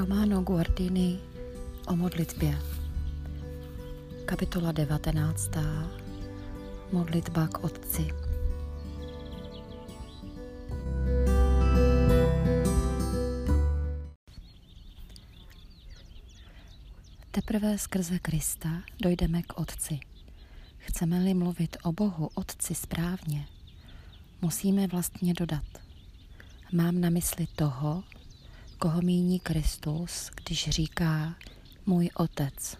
Romano Guardini o modlitbě. Kapitola 19. Modlitba k Otci. Teprve skrze Krista dojdeme k Otci. Chceme-li mluvit o Bohu Otci správně, musíme vlastně dodat. Mám na mysli toho, koho míní Kristus, když říká můj Otec.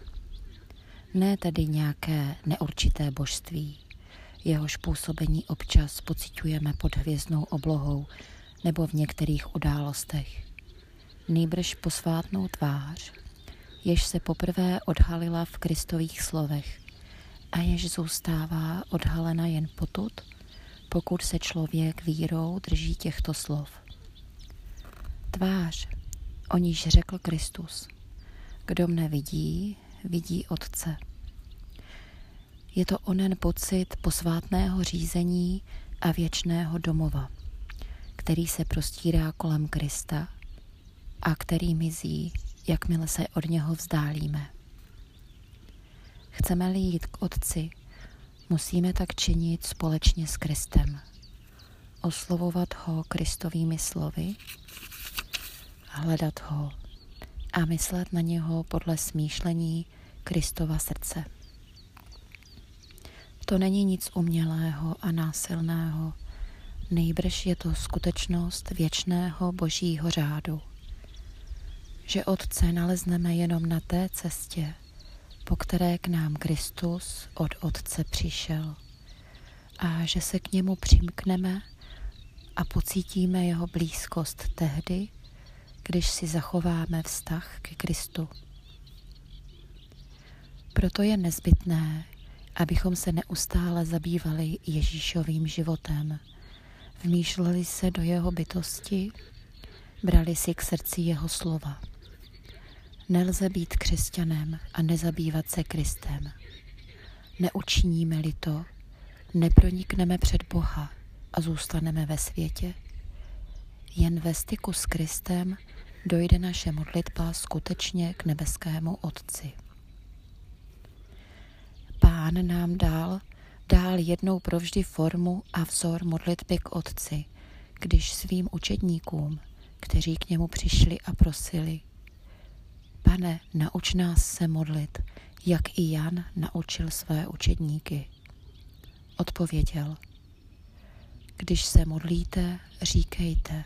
Ne tedy nějaké neurčité božství, jehož působení občas pociťujeme pod hvězdnou oblohou nebo v některých událostech. Nýbrž posvátnou tvář, jež se poprvé odhalila v Kristových slovech a jež zůstává odhalena jen potud, pokud se člověk vírou drží těchto slov. Tvář, o níž řekl Kristus, kdo mne vidí, vidí Otce. Je to onen pocit posvátného řízení a věčného domova, který se prostírá kolem Krista a který mizí, jakmile se od něho vzdálíme. Chceme-li jít k Otci, musíme tak činit společně s Kristem. Oslovovat ho Kristovými slovy, hledat ho a myslet na něho podle smýšlení Kristova srdce. To není nic umělého a násilného, nýbrž je to skutečnost věčného Božího řádu. Že Otce nalezneme jenom na té cestě, po které k nám Kristus od Otce přišel, a že se k němu přimkneme a pocítíme jeho blízkost tehdy, když si zachováme vztah ke Kristu. Proto je nezbytné, abychom se neustále zabývali Ježíšovým životem, vmýšleli se do jeho bytosti, brali si k srdci jeho slova. Nelze být křesťanem a nezabývat se Kristem. Neučiníme-li to, nepronikneme před Boha a zůstaneme ve světě. Jen ve styku s Kristem dojde naše modlitba skutečně k nebeskému Otci. Pán nám dal jednou provždy formu a vzor modlitby k Otci, když svým učedníkům, kteří k němu přišli a prosili: Pane, nauč nás se modlit, jak i Jan naučil své učedníky. Odpověděl: Když se modlíte, říkejte.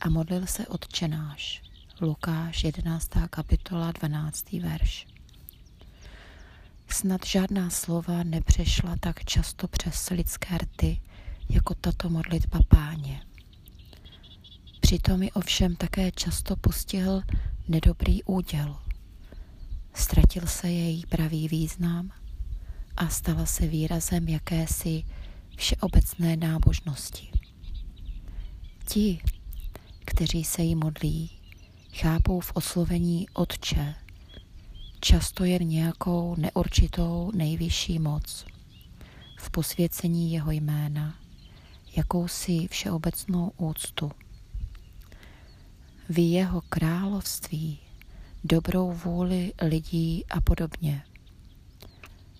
A modlil se Otče náš. Lukáš 11. kapitola 12. verš. Snad žádná slova nepřešla tak často přes lidské rty, jako tato modlitba Páně. Přitom ji ovšem také často postihl nedobrý úděl. Ztratil se její pravý význam a stala se výrazem jakési všeobecné nábožnosti. Ti, kteří se jí modlí, chápou v oslovení Otče často jen nějakou neurčitou nejvyšší moc, v posvěcení jeho jména jakousi všeobecnou úctu. V jeho království, dobrou vůli lidí a podobně.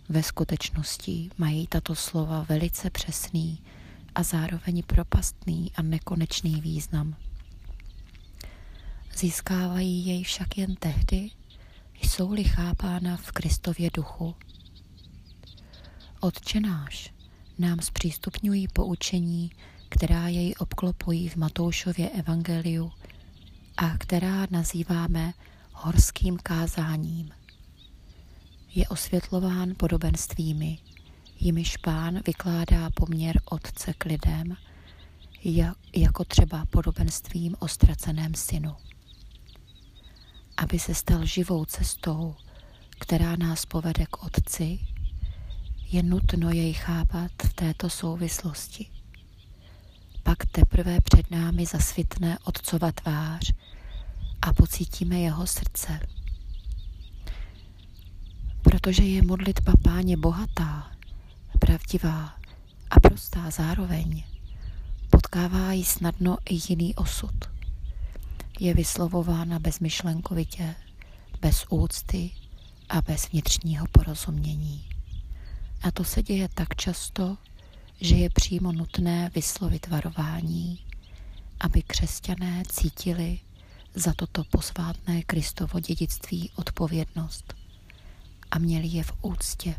Ve skutečnosti mají tato slova velice přesný a zároveň propastný a nekonečný význam. Získávají jej však jen tehdy, jsou-li chápána v Kristově duchu. Otče náš nám zpřístupňují poučení, která jej obklopují v Matoušově evangeliu a která nazýváme horským kázáním. Je osvětlován podobenstvími, jimiž Pán vykládá poměr Otce k lidem, jako třeba podobenstvím o ztraceném synu. Aby se stal živou cestou, která nás povede k Otci, je nutno jej chápat v této souvislosti. Pak teprve před námi zasvitne Otcova tvář a pocítíme jeho srdce. Protože je modlitba Páně bohatá, pravdivá a prostá zároveň, potkává ji snadno i jiný osud. je vyslovována bezmyšlenkovitě, bez úcty a bez vnitřního porozumění. A to se děje tak často, že je přímo nutné vyslovit varování, aby křesťané cítili za toto posvátné Kristovo dědictví odpovědnost a měli je v úctě,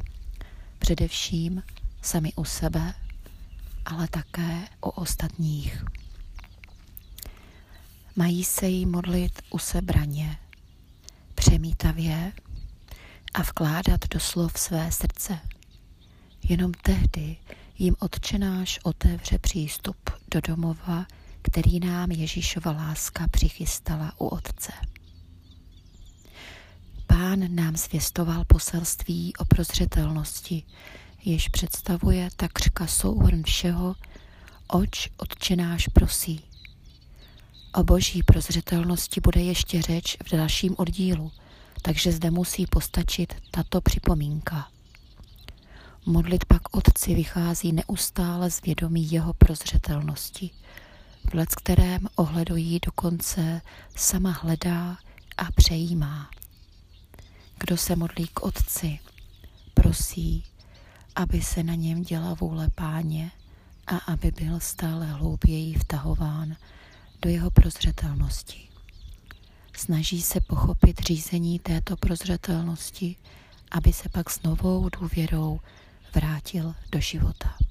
především sami u sebe, ale také o ostatních. Mají se jí modlit usebraně, přemítavě a vkládat do slov své srdce. Jenom tehdy jim Otčenáš otevře přístup do domova, který nám Ježíšova láska přichystala u Otce. Pán nám zvěstoval poselství o prozřetelnosti, jež představuje takřka souhrn všeho, oč Otčenáš prosí. O boží prozřetelnosti bude ještě řeč v dalším oddílu, takže zde musí postačit tato připomínka. Modlitba k Otci vychází neustále z vědomí jeho prozřetelnosti, v kterém ohledu jí dokonce sama hledá a přejímá. Kdo se modlí k Otci, prosí, aby se na něm děla vůle Páně a aby byl stále hlouběji vtahován do jeho prozřetelnosti. Snaží se pochopit řízení této prozřetelnosti, aby se pak s novou důvěrou vrátil do života.